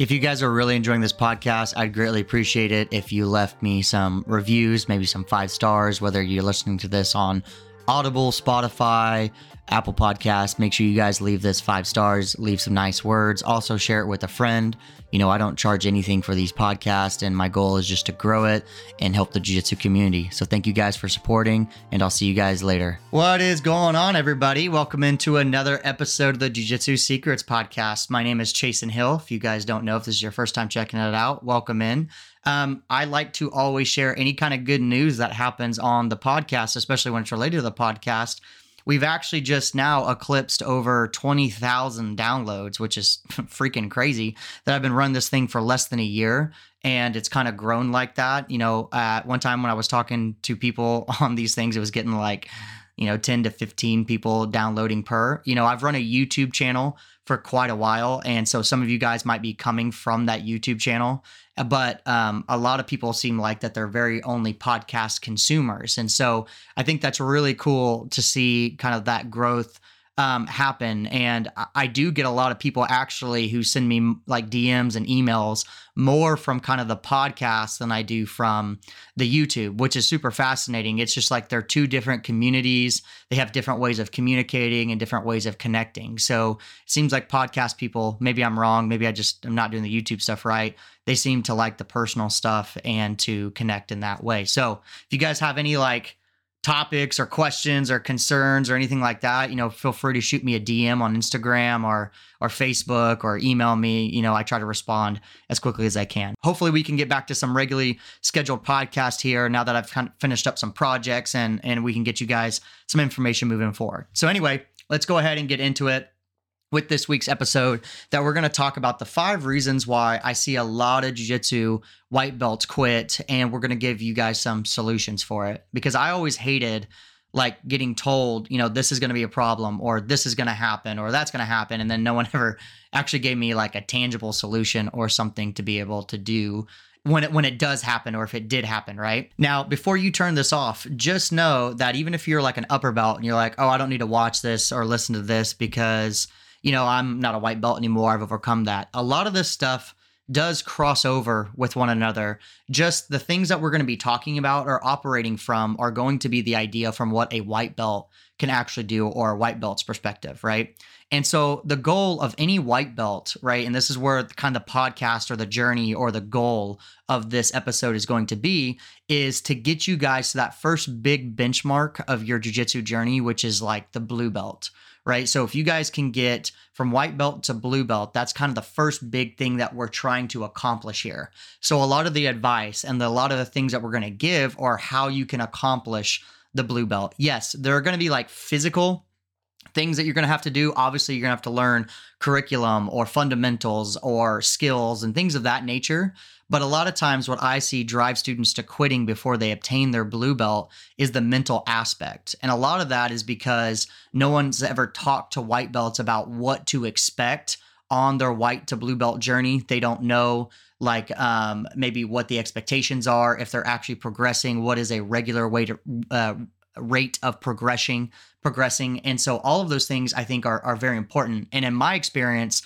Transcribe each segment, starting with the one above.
If you guys are really enjoying this podcast, I'd greatly appreciate it if you left me some reviews, maybe some 5 stars, whether you're listening to this on Audible, Spotify, Apple Podcasts. Make sure you guys leave this 5 stars, leave some nice words. Also share it with a friend. You know, I don't charge anything for these podcasts, and my goal is just to grow it and help the jiu-jitsu community. So thank you guys for supporting, and I'll see you guys later. What is going on, everybody? Welcome into another episode of the Jiu-Jitsu Secrets Podcast. My name is Chasen Hill. If you guys don't know, if this is your first time checking it out, welcome in. I like to always share any kind of good news that happens on the podcast, especially when it's related to the podcast. We've actually just now eclipsed over 20,000 downloads, which is freaking crazy that I've been running this thing for less than a year. And it's kind of grown like that. You know, one time when I was talking to people on these things, it was getting like, 10 to 15 people downloading per. I've run a YouTube channel for quite a while. And so some of you guys might be coming from that YouTube channel. But a lot of people seem like that they're very only podcast consumers. And so I think that's really cool to see kind of that growth happen. And I do get a lot of people actually who send me like DMs and emails more from kind of the podcast than I do from the YouTube, which is super fascinating. It's just like they're two different communities. They have different ways of communicating and different ways of connecting. So it seems like podcast people, maybe I'm wrong, maybe I'm not doing the YouTube stuff right. They seem to like the personal stuff and to connect in that way. So if you guys have any like topics or questions or concerns or anything like that, feel free to shoot me a DM on Instagram or Facebook or email me. I try to respond as quickly as I can. Hopefully we can get back to some regularly scheduled podcast here now that I've kind of finished up some projects and we can get you guys some information moving forward. So anyway, let's go ahead and get into it with this week's episode that we're going to talk about the 5 reasons why I see a lot of jiu-jitsu white belts quit, and we're going to give you guys some solutions for it, because I always hated like getting told, this is going to be a problem or this is going to happen or that's going to happen, and then no one ever actually gave me like a tangible solution or something to be able to do when it does happen, or if it did happen, right? Now, before you turn this off, just know that even if you're like an upper belt and you're like, oh, I don't need to watch this or listen to this because I'm not a white belt anymore. I've overcome that. A lot of this stuff does cross over with one another. Just the things that we're going to be talking about or operating from are going to be the idea from what a white belt can actually do, or a white belt's perspective, right? And so the goal of any white belt, right? And this is where the kind of the podcast or the journey or the goal of this episode is going to be, is to get you guys to that first big benchmark of your jiu-jitsu journey, which is like the blue belt, right? So if you guys can get from white belt to blue belt, that's kind of the first big thing that we're trying to accomplish here. So a lot of the advice and a lot of the things that we're going to give are how you can accomplish the blue belt. Yes, there are going to be like physical things that you're going to have to do. Obviously, you're going to have to learn curriculum or fundamentals or skills and things of that nature. But a lot of times what I see drive students to quitting before they obtain their blue belt is the mental aspect. And a lot of that is because no one's ever talked to white belts about what to expect on their white to blue belt journey. They don't know like maybe what the expectations are, if they're actually progressing, what is a regular way to rate of progressing. And so all of those things I think are very important. And in my experience,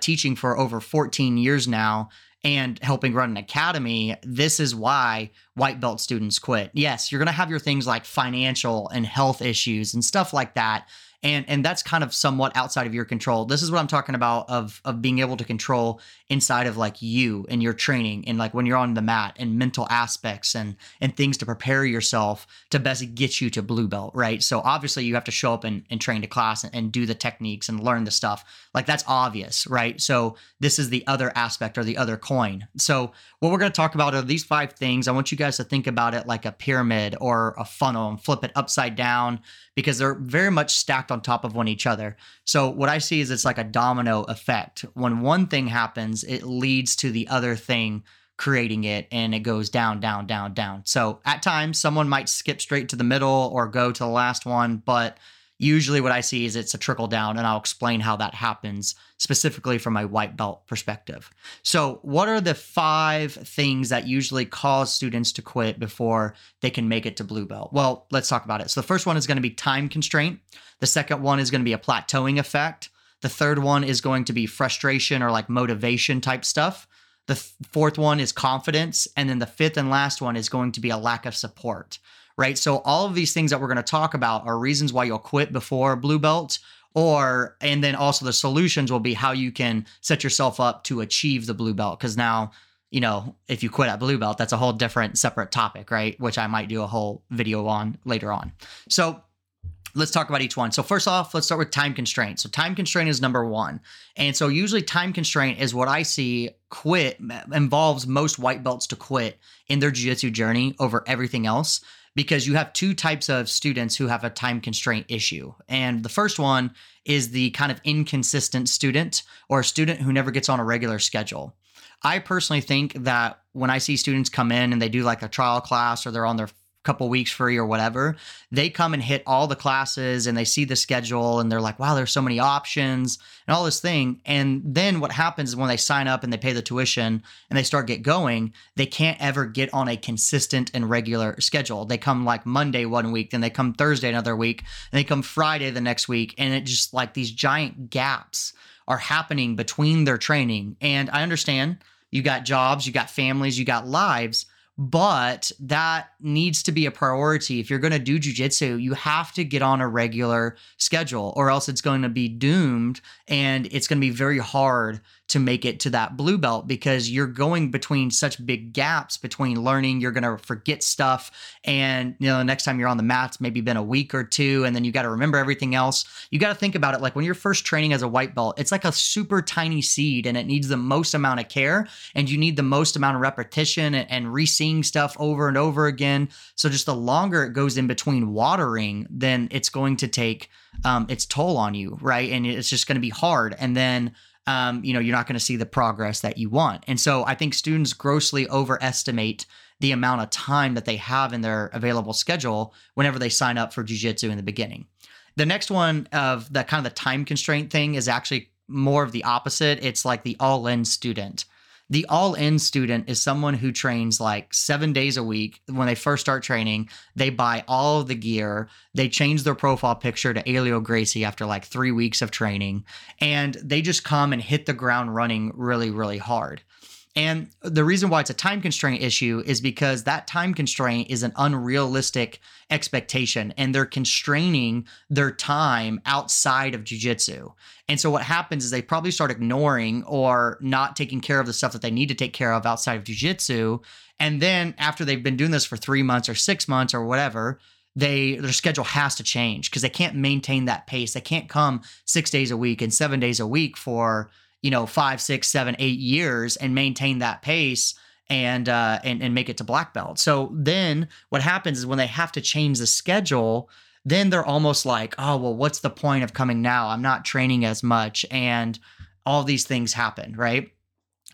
teaching for over 14 years now and helping run an academy, this is why white belt students quit. Yes, you're going to have your things like financial and health issues and stuff like that. And that's kind of somewhat outside of your control. This is what I'm talking about of being able to control inside of like you and your training and like when you're on the mat and mental aspects and things to prepare yourself to best get you to blue belt, right? So obviously you have to show up and train to class and do the techniques and learn the stuff. Like that's obvious, right? So this is the other aspect or the other coin. So what we're going to talk about are these 5 things. I want you guys to think about it like a pyramid or a funnel and flip it upside down, because they're very much stacked on top of one each other. So what I see is it's like a domino effect. When one thing happens, it leads to the other thing creating it, and it goes down, down, down, down. So at times, someone might skip straight to the middle or go to the last one, but usually what I see is it's a trickle down, and I'll explain how that happens specifically from my white belt perspective. So what are the 5 things that usually cause students to quit before they can make it to blue belt? Well, let's talk about it. So the first one is going to be time constraint. The second one is going to be a plateauing effect. The third one is going to be frustration or like motivation type stuff. The fourth one is confidence. And then the fifth and last one is going to be a lack of support, right? So all of these things that we're going to talk about are reasons why you'll quit before blue belt, and then also the solutions will be how you can set yourself up to achieve the blue belt. Cause now, you know, if you quit at blue belt, that's a whole different separate topic, right? Which I might do a whole video on later on. So let's talk about each one. So first off, let's start with time constraint. So time constraint is number one. And so usually time constraint is what I see quit involves most white belts to quit in their jiu-jitsu journey over everything else, because you have two types of students who have a time constraint issue. And the first one is the kind of inconsistent student or a student who never gets on a regular schedule. I personally think that when I see students come in and they do like a trial class or they're on their couple weeks free or whatever, they come and hit all the classes and they see the schedule and they're like, wow, there's so many options and all this thing. And then what happens is when they sign up and they pay the tuition and they start get going, they can't ever get on a consistent and regular schedule. They come like Monday one week, then they come Thursday another week, and they come Friday the next week. And it just like these giant gaps are happening between their training. And I understand you got jobs, you got families, you got lives, but that needs to be a priority. If you're going to do jiu-jitsu, you have to get on a regular schedule or else it's going to be doomed and it's going to be very hard to make it to that blue belt because you're going between such big gaps between learning. You're going to forget stuff. And, you know, the next time you're on the mats, maybe been a week or two, and then you got to remember everything else. You got to think about it. Like when you're first training as a white belt, it's like a super tiny seed and it needs the most amount of care and you need the most amount of repetition and re-seeing stuff over and over again. So just the longer it goes in between watering, then it's going to take its toll on you, right? And it's just going to be hard. And then, you know, you're not going to see the progress that you want. And so I think students grossly overestimate the amount of time that they have in their available schedule whenever they sign up for jiu-jitsu in the beginning. The next one of the kind of the time constraint thing is actually more of the opposite. It's like the all-in student. The all-in student is someone who trains like 7 days a week. When they first start training, they buy all of the gear. They change their profile picture to Helio Gracie after like 3 weeks of training. And they just come and hit the ground running really, really hard. And the reason why it's a time constraint issue is because that time constraint is an unrealistic expectation and they're constraining their time outside of jiu-jitsu. And so what happens is they probably start ignoring or not taking care of the stuff that they need to take care of outside of jiu-jitsu. And then after they've been doing this for 3 months or 6 months or whatever, their schedule has to change because they can't maintain that pace. They can't come 6 days a week and 7 days a week for, you know, 5, 6, 7, 8 years and maintain that pace and make it to black belt. So then what happens is when they have to change the schedule, then they're almost like, oh, well, what's the point of coming now? I'm not training as much. And all these things happen, right?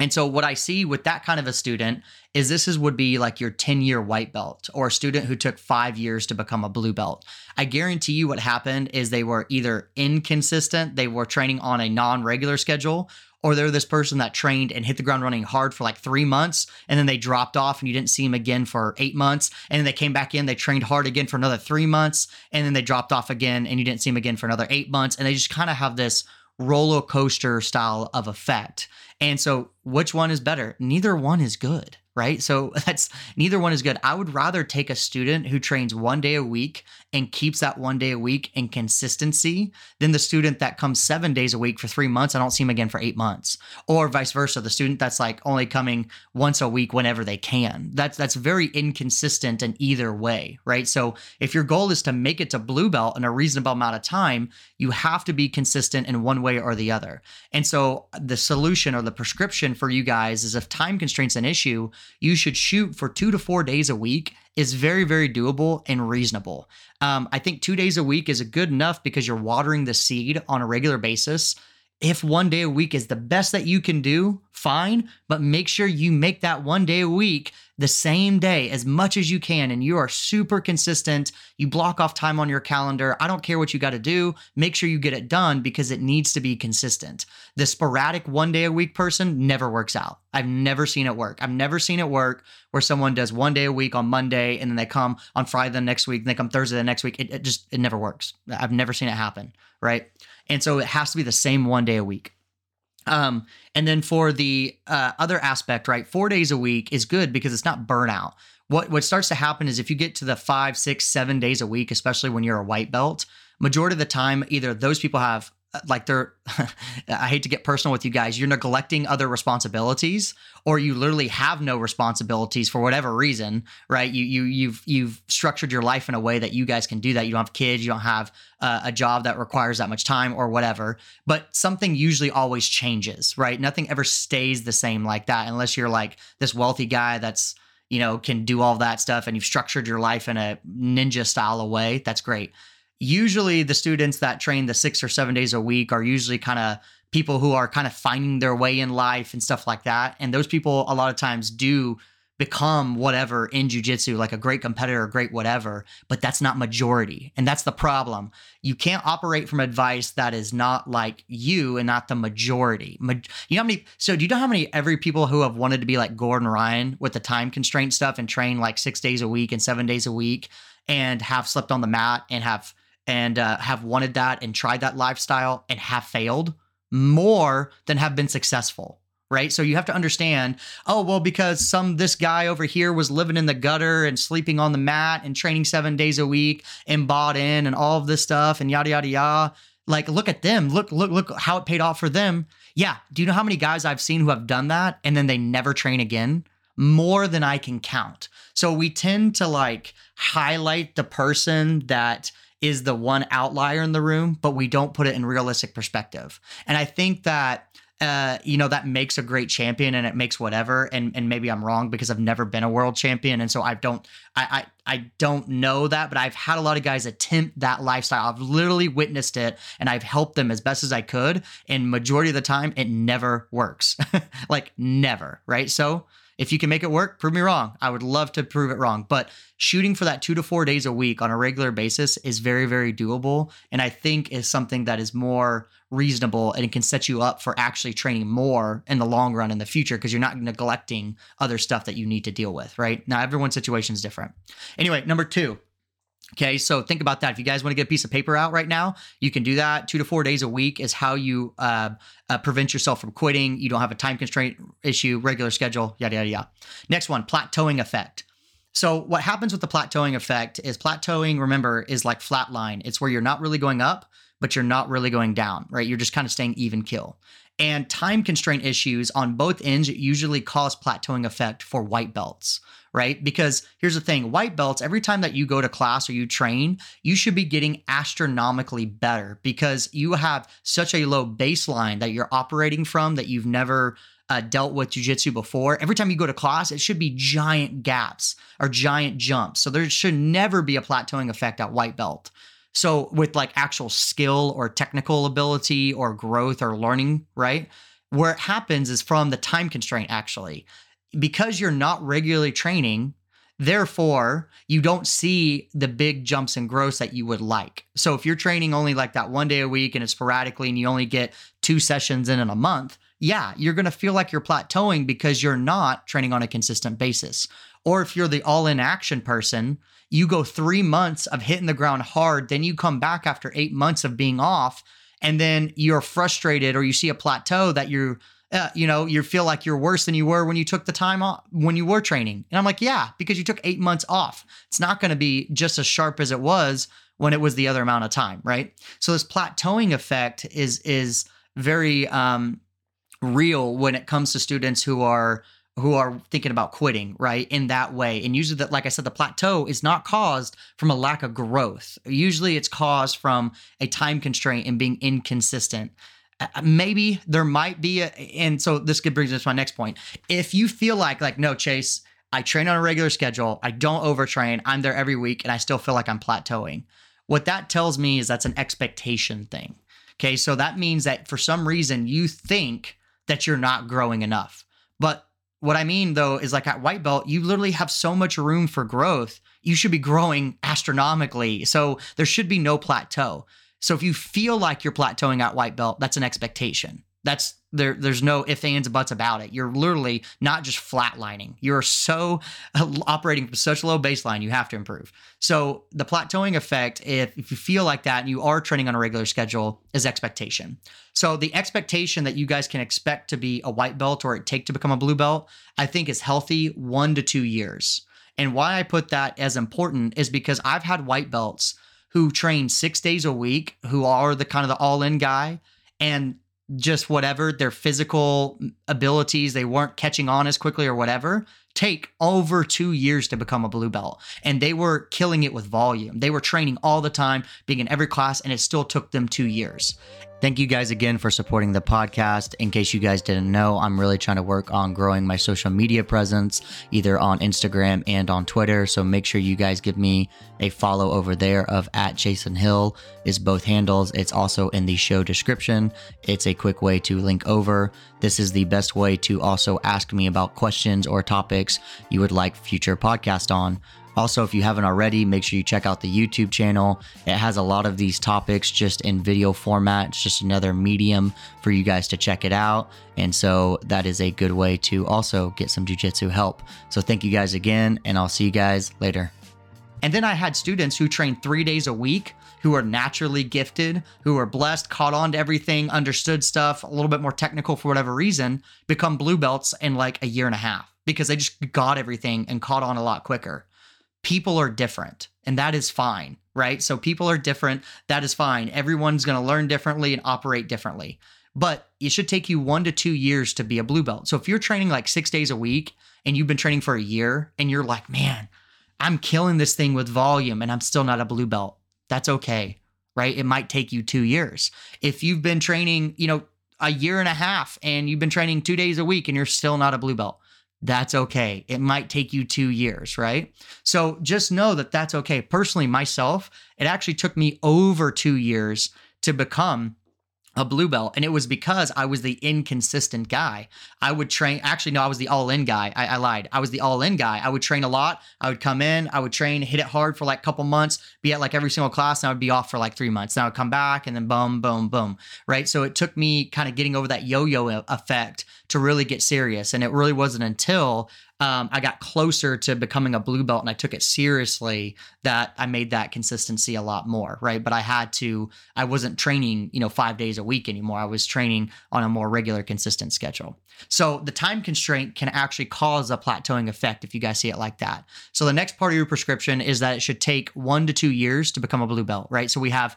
And so what I see with that kind of a student is would be like your 10-year white belt or a student who took 5 years to become a blue belt. I guarantee you what happened is they were either inconsistent, they were training on a non-regular schedule, or they're this person that trained and hit the ground running hard for like 3 months, and then they dropped off and you didn't see them again for 8 months. And then they came back in, they trained hard again for another 3 months, and then they dropped off again and you didn't see them again for another 8 months. And they just kind of have this roller coaster style of effect. And so which one is better? Neither one is good, right? So neither one is good. I would rather take a student who trains 1 day a week and keeps that 1 day a week in consistency than the student that comes 7 days a week for 3 months. I don't see him again for 8 months, or vice versa. The student that's like only coming once a week whenever they can. That's very inconsistent in either way, right? So if your goal is to make it to blue belt in a reasonable amount of time, you have to be consistent in one way or the other. And so the solution or the prescription for you guys is if time constraints an issue, you should shoot for 2 to 4 days a week. Is very, very doable and reasonable. I think 2 days a week is good enough because you're watering the seed on a regular basis. If 1 day a week is the best that you can do, fine, but make sure you make that 1 day a week the same day as much as you can, and you are super consistent. You block off time on your calendar. I don't care what you got to do. Make sure you get it done because it needs to be consistent. The sporadic 1 day a week person never works out. I've never seen it work. I've never seen it work where someone does 1 day a week on Monday and then they come on Friday the next week and they come Thursday the next week. It never works. I've never seen it happen, right? And so it has to be the same one day a week. And then for the other aspect, right, 4 days a week is good because it's not burnout. What starts to happen is if you get to the 5, 6, 7 days a week, especially when you're a white belt, majority of the time, either those people have like they're, I hate to get personal with you guys, you're neglecting other responsibilities, or you literally have no responsibilities for whatever reason, right? You've structured your life in a way that you guys can do that. You don't have kids, you don't have a job that requires that much time or whatever, but something usually always changes, right? Nothing ever stays the same like that, unless you're like this wealthy guy that's, you know, can do all that stuff and you've structured your life in a ninja style of way. That's great. Usually the students that train the 6 or 7 days a week are usually kind of people who are kind of finding their way in life and stuff like that. And those people a lot of times do become whatever in jiu-jitsu, like a great competitor, great whatever, but that's not majority. And that's the problem. You can't operate from advice that is not like you and not the majority. You know how many, so do you know how many every people who have wanted to be like Gordon Ryan with the time constraint stuff and train like 6 days a week and 7 days a week and have slept on the mat and have wanted that and tried that lifestyle and have failed more than have been successful, right? So you have to understand, oh, well, because this guy over here was living in the gutter and sleeping on the mat and training 7 days a week and bought in and all of this stuff and yada, yada, yada. Like, look at them. Look how it paid off for them. Yeah. Do you know how many guys I've seen who have done that and then they never train again? More than I can count. So we tend to like highlight the person that is the one outlier in the room, but we don't put it in realistic perspective. And I think that, that makes a great champion and it makes whatever. And maybe I'm wrong because I've never been a world champion. And so I don't know that, but I've had a lot of guys attempt that lifestyle. I've literally witnessed it and I've helped them as best as I could. And majority of the time, it never works. Like never, right? So if you can make it work, prove me wrong. I would love to prove it wrong. But shooting for that 2 to 4 days a week on a regular basis is very, very doable. And I think is something that is more reasonable and it can set you up for actually training more in the long run in the future because you're not neglecting other stuff that you need to deal with, right? Now, everyone's situation is different. Anyway, number two. Okay, so think about that. If you guys want to get a piece of paper out right now, you can do that. 2 to 4 days a week is how you prevent yourself from quitting. You don't have a time constraint issue, regular schedule, yada, yada, yada. Next one, plateauing effect. So what happens with the plateauing effect is plateauing, remember, is like flatline. It's where you're not really going up, but you're not really going down, right? You're just kind of staying even keel. And time constraint issues on both ends usually cause plateauing effect for white belts, right? Because here's the thing, white belts, every time that you go to class or you train, you should be getting astronomically better because you have such a low baseline that you're operating from that you've never dealt with jiu-jitsu before. Every time you go to class, it should be giant gaps or giant jumps. So there should never be a plateauing effect at white belt. So with like actual skill or technical ability or growth or learning, right? Where it happens is from the time constraint, actually, because you're not regularly training. Therefore, you don't see the big jumps and growths that you would like. So if you're training only like that 1 day a week and it's sporadically and you only get 2 sessions in a month, yeah, you're going to feel like you're plateauing because you're not training on a consistent basis. Or if you're the all-in action person, you go 3 months of hitting the ground hard, then you come back after 8 months of being off, and then you're frustrated or you see a plateau that you feel like you're worse than you were when you took the time off, when you were training. And I'm like, yeah, because you took 8 months off. It's not going to be just as sharp as it was when it was the other amount of time, right? So this plateauing effect is very real when it comes to students who are thinking about quitting, right? In that way. And usually that, like I said, the plateau is not caused from a lack of growth. Usually it's caused from a time constraint and being inconsistent. Maybe there might be and so this could bring us to my next point. If you feel like, no, Chase, I train on a regular schedule. I don't overtrain. I'm there every week and I still feel like I'm plateauing. What that tells me is that's an expectation thing. Okay. So that means that for some reason you think that you're not growing enough, but what I mean, though, is like at white belt, you literally have so much room for growth. You should be growing astronomically. So there should be no plateau. So if you feel like you're plateauing at white belt, that's an expectation, That's there. There's no ifs, ands, buts about it. You're literally not just flatlining. You're so operating from such a low baseline, you have to improve. So the plateauing effect, if you feel like that and you are training on a regular schedule, is expectation. So the expectation that you guys can expect to be a white belt or it take to become a blue belt, I think is healthy 1 to 2 years. And why I put that as important is because I've had white belts who train 6 days a week, who are the kind of the all-in guy, and just whatever their physical abilities, they weren't catching on as quickly or whatever, take over 2 years to become a blue belt. And they were killing it with volume. They were training all the time, being in every class, and it still took them 2 years. Thank you guys again for supporting the podcast. In case you guys didn't know, I'm really trying to work on growing my social media presence, either on Instagram and on Twitter. So make sure you guys give me a follow over there of @Chasen Hill is both handles. It's also in the show description. It's a quick way to link over. This is the best way to also ask me about questions or topics you would like future podcasts on. Also, if you haven't already, make sure you check out the YouTube channel. It has a lot of these topics just in video format. It's just another medium for you guys to check it out. And so that is a good way to also get some jiu-jitsu help. So thank you guys again, and I'll see you guys later. And then I had students who trained 3 days a week, who are naturally gifted, who are blessed, caught on to everything, understood stuff, a little bit more technical for whatever reason, become blue belts in like a year and a half because they just got everything and caught on a lot quicker. People are different, and that is fine, right? So people are different. That is fine. Everyone's going to learn differently and operate differently, but it should take you 1 to 2 years to be a blue belt. So if you're training like 6 days a week and you've been training for a year and you're like, man, I'm killing this thing with volume and I'm still not a blue belt. That's okay, right? It might take you 2 years. If you've been training, a year and a half and you've been training 2 days a week and you're still not a blue belt, that's okay. It might take you 2 years, right? So just know that that's okay. Personally, myself, it actually took me over 2 years to become a blue belt. And it was because I was the inconsistent guy. I would train. Actually, no, I was the all-in guy. I lied. I was the all-in guy. I would train a lot. I would come in, I would train, hit it hard for like a couple months, be at like every single class, and I would be off for like 3 months. And I would come back and then boom, boom, boom, right? So it took me kind of getting over that yo-yo effect to really get serious. And it really wasn't until I got closer to becoming a blue belt and I took it seriously that I made that consistency a lot more, right? But I wasn't training, 5 days a week anymore. I was training on a more regular, consistent schedule. So the time constraint can actually cause a plateauing effect if you guys see it like that. So the next part of your prescription is that it should take 1 to 2 years to become a blue belt, right? So we have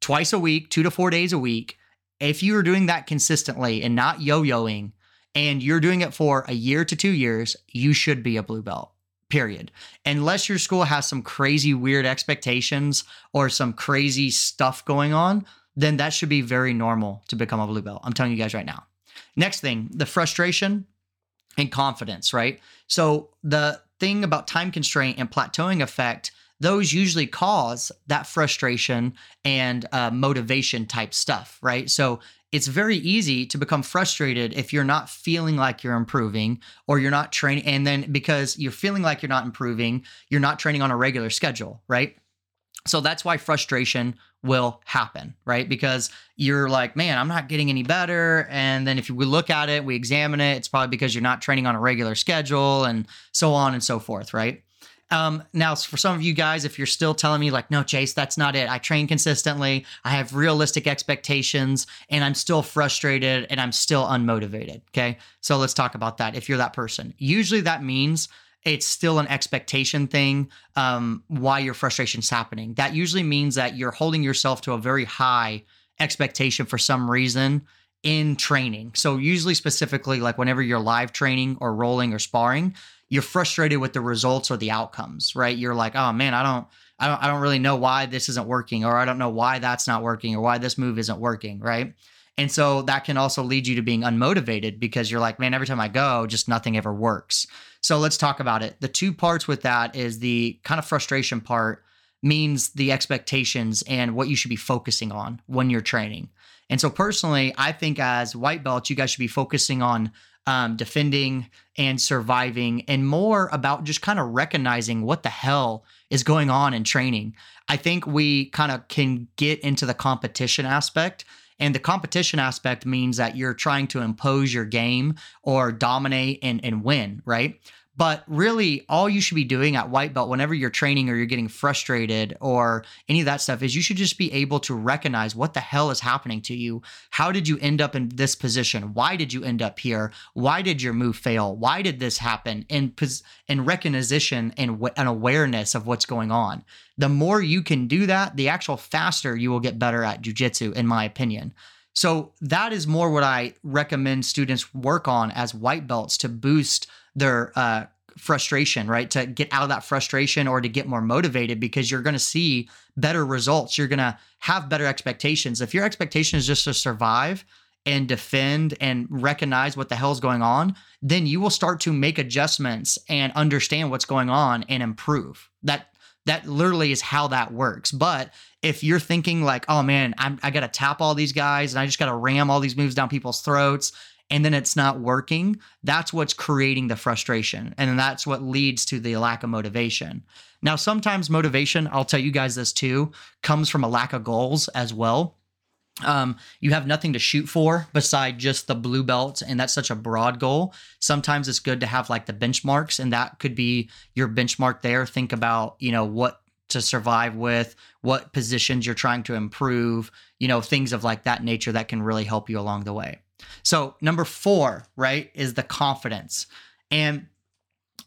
twice a week, 2 to 4 days a week. If you are doing that consistently and not yo-yoing, and you're doing it for a year to 2 years, you should be a blue belt, period. Unless your school has some crazy weird expectations or some crazy stuff going on, then that should be very normal to become a blue belt. I'm telling you guys right now. Next thing, the frustration and confidence, right? So the thing about time constraint and plateauing effect, those usually cause that frustration and motivation type stuff, right? So it's very easy to become frustrated if you're not feeling like you're improving or you're not training. And then because you're feeling like you're not improving, you're not training on a regular schedule, right? So that's why frustration will happen, right? Because you're like, man, I'm not getting any better. And then if we look at it, we examine it, it's probably because you're not training on a regular schedule and so on and so forth, right? Now, for some of you guys, if you're still telling me like, no, Chase, that's not it. I train consistently. I have realistic expectations and I'm still frustrated and I'm still unmotivated. Okay. So let's talk about that. If you're that person, usually that means it's still an expectation thing. Why your frustration's happening. That usually means that you're holding yourself to a very high expectation for some reason in training. So usually specifically, like whenever you're live training or rolling or sparring, you're frustrated with the results or the outcomes, right? You're like, oh man, I don't really know why this isn't working, or I don't know why that's not working, or why this move isn't working, right? And so that can also lead you to being unmotivated because you're like, man, every time I go, just nothing ever works. So let's talk about it. The two parts with that is the kind of frustration part means the expectations and what you should be focusing on when you're training. And so personally, I think as white belts, you guys should be focusing on defending and surviving and more about just kind of recognizing what the hell is going on in training. I think we kind of can get into the competition aspect And the competition aspect means that you're trying to impose your game or dominate and win, right? But really, all you should be doing at white belt, whenever you're training or you're getting frustrated or any of that stuff, is you should just be able to recognize what the hell is happening to you. How did you end up in this position? Why did you end up here? Why did your move fail? Why did this happen? And recognition and an awareness of what's going on. The more you can do that, the actual faster you will get better at jiu-jitsu, in my opinion. So that is more what I recommend students work on as white belts to boost their frustration, right? To get out of that frustration or to get more motivated, because you're going to see better results. You're going to have better expectations. If your expectation is just to survive and defend and recognize what the hell's going on, then you will start to make adjustments and understand what's going on and improve. That literally is how that works. But if you're thinking like, oh man, I got to tap all these guys and I just got to ram all these moves down people's throats, and then it's not working, that's what's creating the frustration. And that's what leads to the lack of motivation. Now, sometimes motivation, I'll tell you guys this too, comes from a lack of goals as well. You have nothing to shoot for beside just the blue belt. And that's such a broad goal. Sometimes it's good to have like the benchmarks, and that could be your benchmark there. Think about, what to survive with, what positions you're trying to improve, things of like that nature that can really help you along the way. So number 4, right, is the confidence. And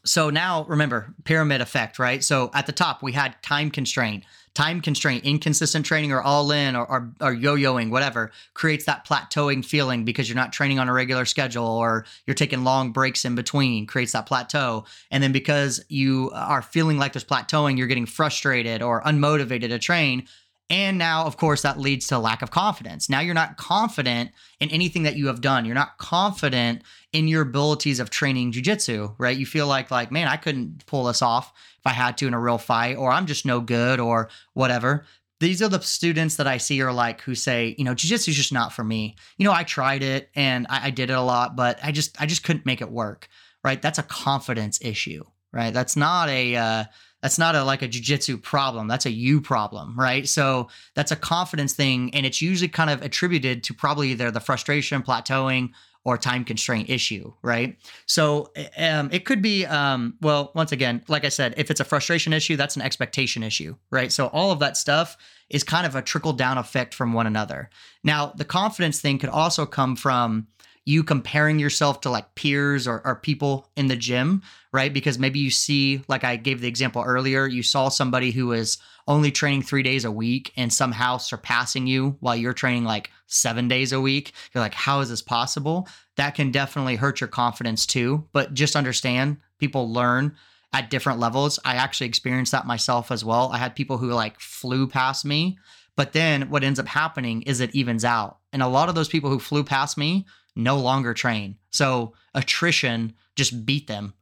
so now remember, pyramid effect, right? So at the top, we had time constraint, inconsistent training or all in or yo-yoing, whatever, creates that plateauing feeling because you're not training on a regular schedule or you're taking long breaks in between, creates that plateau. And then because you are feeling like there's plateauing, you're getting frustrated or unmotivated to train. And now, of course, that leads to lack of confidence. Now you're not confident in anything that you have done. You're not confident in your abilities of training jiu-jitsu, right? You feel like, man, I couldn't pull this off if I had to in a real fight, or I'm just no good or whatever. These are the students that I see are like, who say, jiu-jitsu is just not for me. I tried it and I did it a lot, but I just couldn't make it work, right? That's a confidence issue, right? That's not a jiu-jitsu problem. That's a you problem, right? So that's a confidence thing. And it's usually kind of attributed to probably either the frustration, plateauing, or time constraint issue, right? So it could be, well, once again, like I said, if it's a frustration issue, that's an expectation issue, right? So all of that stuff is kind of a trickle down effect from one another. Now, the confidence thing could also come from you comparing yourself to like peers or people in the gym, right? Because maybe you see, like I gave the example earlier, you saw somebody who is only training 3 days a week and somehow surpassing you while you're training like 7 days a week. You're like, how is this possible? That can definitely hurt your confidence too. But just understand, people learn at different levels. I actually experienced that myself as well. I had people who like flew past me, but then what ends up happening is it evens out. And a lot of those people who flew past me no longer train. So attrition just beat them.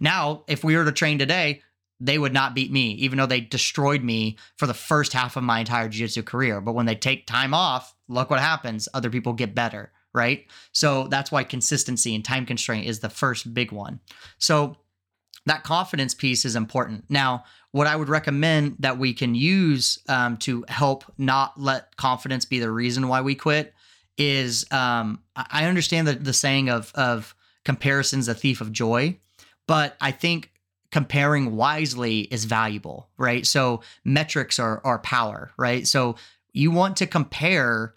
Now, if we were to train today, they would not beat me, even though they destroyed me for the first half of my entire jiu-jitsu career. But when they take time off, look what happens. Other people get better, right? So that's why consistency and time constraint is the first big one. So that confidence piece is important. Now, what I would recommend that we can use to help not let confidence be the reason why we quit is I understand the saying of comparison's a thief of joy, but I think comparing wisely is valuable, right? So metrics are power, right? So you want to compare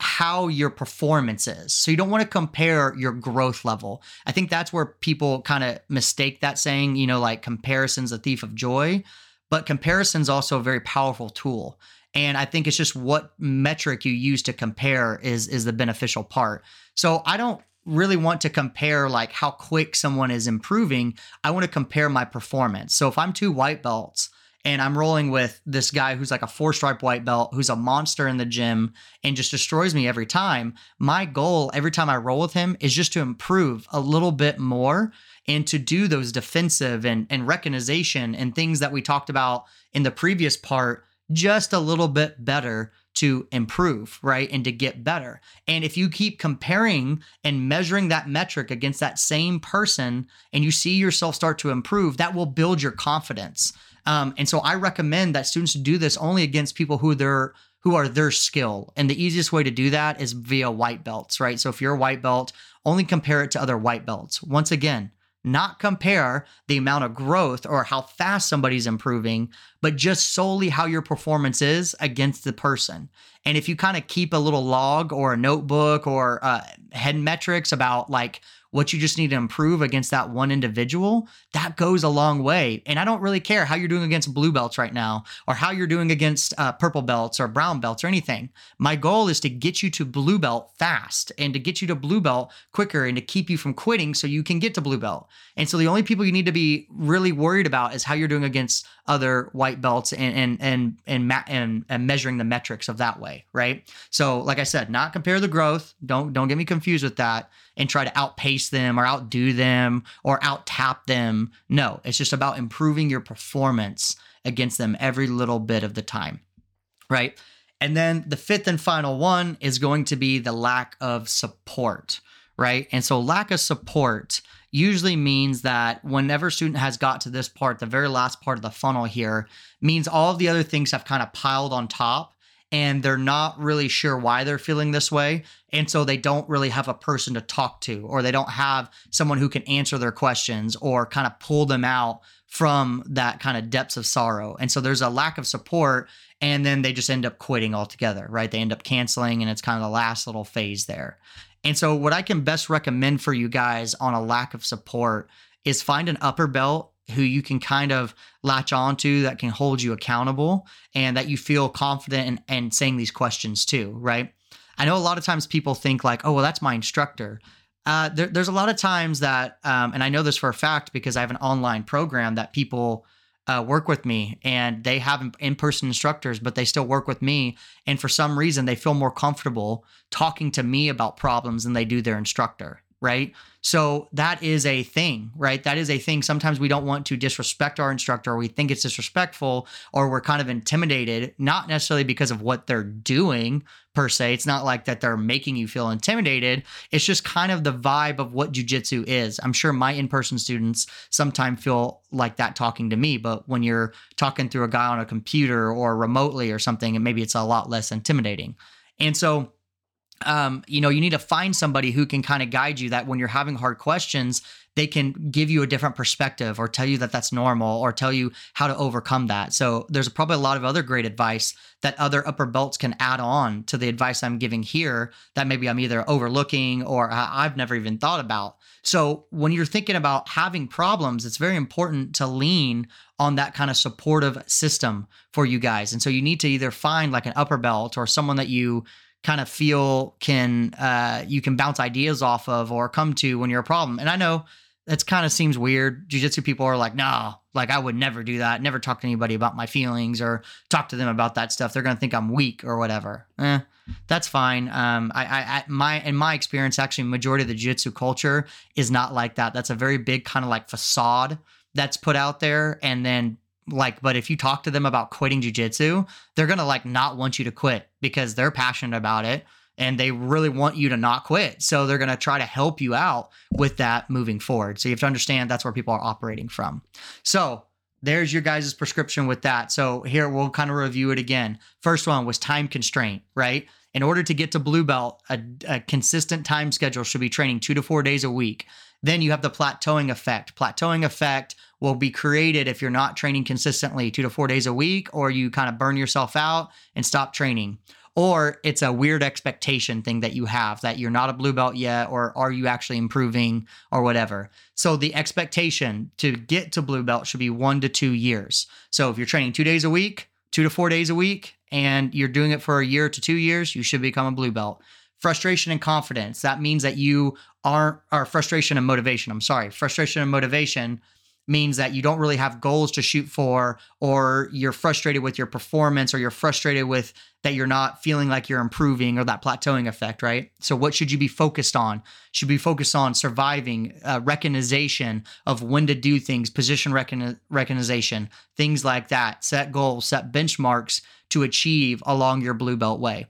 how your performance is. So you don't want to compare your growth level. I think that's where people kind of mistake that saying, like comparison's a thief of joy, but comparison's also a very powerful tool. And I think it's just what metric you use to compare is the beneficial part. So I don't really want to compare like how quick someone is improving. I want to compare my performance. So if I'm 2 white belts and I'm rolling with this guy who's like a 4-stripe white belt, who's a monster in the gym and just destroys me every time, my goal every time I roll with him is just to improve a little bit more and to do those defensive and recognition and things that we talked about in the previous part just a little bit better to improve, right? And to get better. And if you keep comparing and measuring that metric against that same person and you see yourself start to improve, that will build your confidence. And so I recommend that students do this only against people who they're who are their skill. And the easiest way to do that is via white belts, right? So if you're a white belt, only compare it to other white belts. Once again, not compare the amount of growth or how fast somebody's improving, but just solely how your performance is against the person. And if you kind of keep a little log or a notebook or head metrics about like what you just need to improve against that one individual, that goes a long way. And I don't really care how you're doing against blue belts right now or how you're doing against purple belts or brown belts or anything. My goal is to get you to blue belt fast and to get you to blue belt quicker and to keep you from quitting so you can get to blue belt. And so the only people you need to be really worried about is how you're doing against other white belts and measuring the metrics of that way, right? So like I said, not compare the growth. Don't get me confused with that and try to outpace them or outdo them or outtap them. No, it's just about improving your performance against them every little bit of the time, right? And then the fifth and final one is going to be the lack of support, right? And so lack of support usually means that whenever a student has got to this part, the very last part of the funnel here, means all of the other things have kind of piled on top and they're not really sure why they're feeling this way. And so they don't really have a person to talk to, or they don't have someone who can answer their questions or kind of pull them out from that kind of depths of sorrow. And so there's a lack of support, and then they just end up quitting altogether, right? They end up canceling, and it's kind of the last little phase there. And so what I can best recommend for you guys on a lack of support is find an upper belt who you can kind of latch onto that can hold you accountable and that you feel confident in saying these questions to, right? I know a lot of times people think like, oh, well, that's my instructor. There's a lot of times that, and I know this for a fact because I have an online program that people work with me, and they have in-person instructors, but they still work with me. And for some reason, they feel more comfortable talking to me about problems than they do their instructor, right? So that is a thing, right? That is a thing. Sometimes we don't want to disrespect our instructor, or we think it's disrespectful, or we're kind of intimidated, not necessarily because of what they're doing per se. It's not like that they're making you feel intimidated. It's just kind of the vibe of what jiu-jitsu is. I'm sure my in-person students sometimes feel like that talking to me, but when you're talking through a guy on a computer or remotely or something, and maybe it's a lot less intimidating. And so you need to find somebody who can kind of guide you, that when you're having hard questions, they can give you a different perspective or tell you that that's normal or tell you how to overcome that. So there's probably a lot of other great advice that other upper belts can add on to the advice I'm giving here that maybe I'm either overlooking or I've never even thought about. So when you're thinking about having problems, it's very important to lean on that kind of supportive system for you guys. And so you need to either find like an upper belt or someone that you kind of feel you can bounce ideas off of or come to when you're a problem. And I know that's kind of seems weird. Jiu-jitsu people are like, no, like I would never do that. Never talk to anybody about my feelings or talk to them about that stuff. They're going to think I'm weak or whatever. That's fine. In my experience, actually, majority of the jiu-jitsu culture is not like that. That's a very big kind of like facade that's put out there. And then but if you talk to them about quitting jiu-jitsu, they're going to like not want you to quit because they're passionate about it and they really want you to not quit. So they're going to try to help you out with that moving forward. So you have to understand that's where people are operating from. So there's your guys' prescription with that. So here we'll kind of review it again. First one was time constraint, right? In order to get to blue belt, a consistent time schedule should be training 2 to 4 days a week. Then you have the plateauing effect. Plateauing effect will be created if you're not training consistently 2 to 4 days a week, or you kind of burn yourself out and stop training. Or it's a weird expectation thing that you have that you're not a blue belt yet, or are you actually improving or whatever. So the expectation to get to blue belt should be 1 to 2 years. So if you're training 2 days a week, 2 to 4 days a week, and you're doing it for a year to 2 years, you should become a blue belt. Frustration and confidence. That means that you are frustration and motivation. Frustration and motivation means that you don't really have goals to shoot for, or you're frustrated with your performance, or you're frustrated with that you're not feeling like you're improving, or that plateauing effect, right? So what should you be focused on? Should be focused on surviving, recognition of when to do things, position recognition, things like that. Set goals, set benchmarks to achieve along your blue belt way.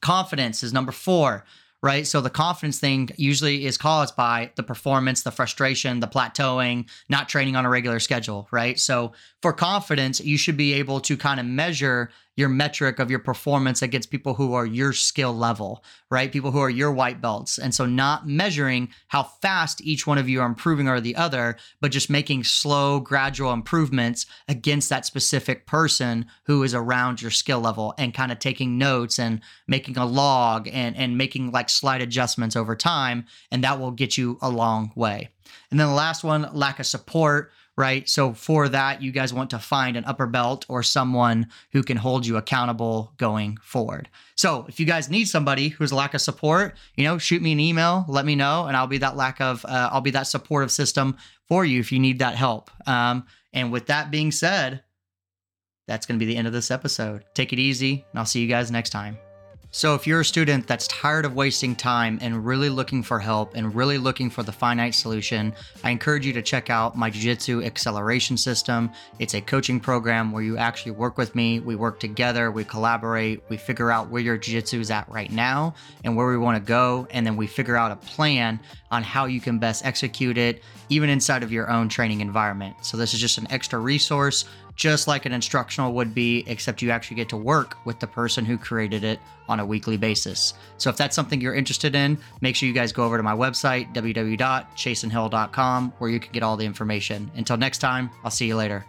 Confidence is number 4. right? So the confidence thing usually is caused by the performance, the frustration, the plateauing, not training on a regular schedule, right? So for confidence, you should be able to kind of measure your metric of your performance against people who are your skill level, right? People who are your white belts. And so not measuring how fast each one of you are improving or the other, but just making slow, gradual improvements against that specific person who is around your skill level, and kind of taking notes and making a log and making like slight adjustments over time. And that will get you a long way. And then the last one, lack of support. Right. So for that, you guys want to find an upper belt or someone who can hold you accountable going forward. So if you guys need somebody who's a lack of support, you know, shoot me an email, let me know, and I'll be that I'll be that supportive system for you if you need that help. And with that being said, that's going to be the end of this episode. Take it easy, and I'll see you guys next time. So if you're a student that's tired of wasting time and really looking for help and really looking for the finite solution, I encourage you to check out my Jiu-Jitsu Acceleration System. It's a coaching program where you actually work with me. We work together, we collaborate, we figure out where your Jiu-Jitsu is at right now and where we want to go. And then we figure out a plan on how you can best execute it, even inside of your own training environment. So this is just an extra resource, just like an instructional would be, except you actually get to work with the person who created it on a weekly basis. So if that's something you're interested in, make sure you guys go over to my website, www.chasenhill.com, where you can get all the information. Until next time, I'll see you later.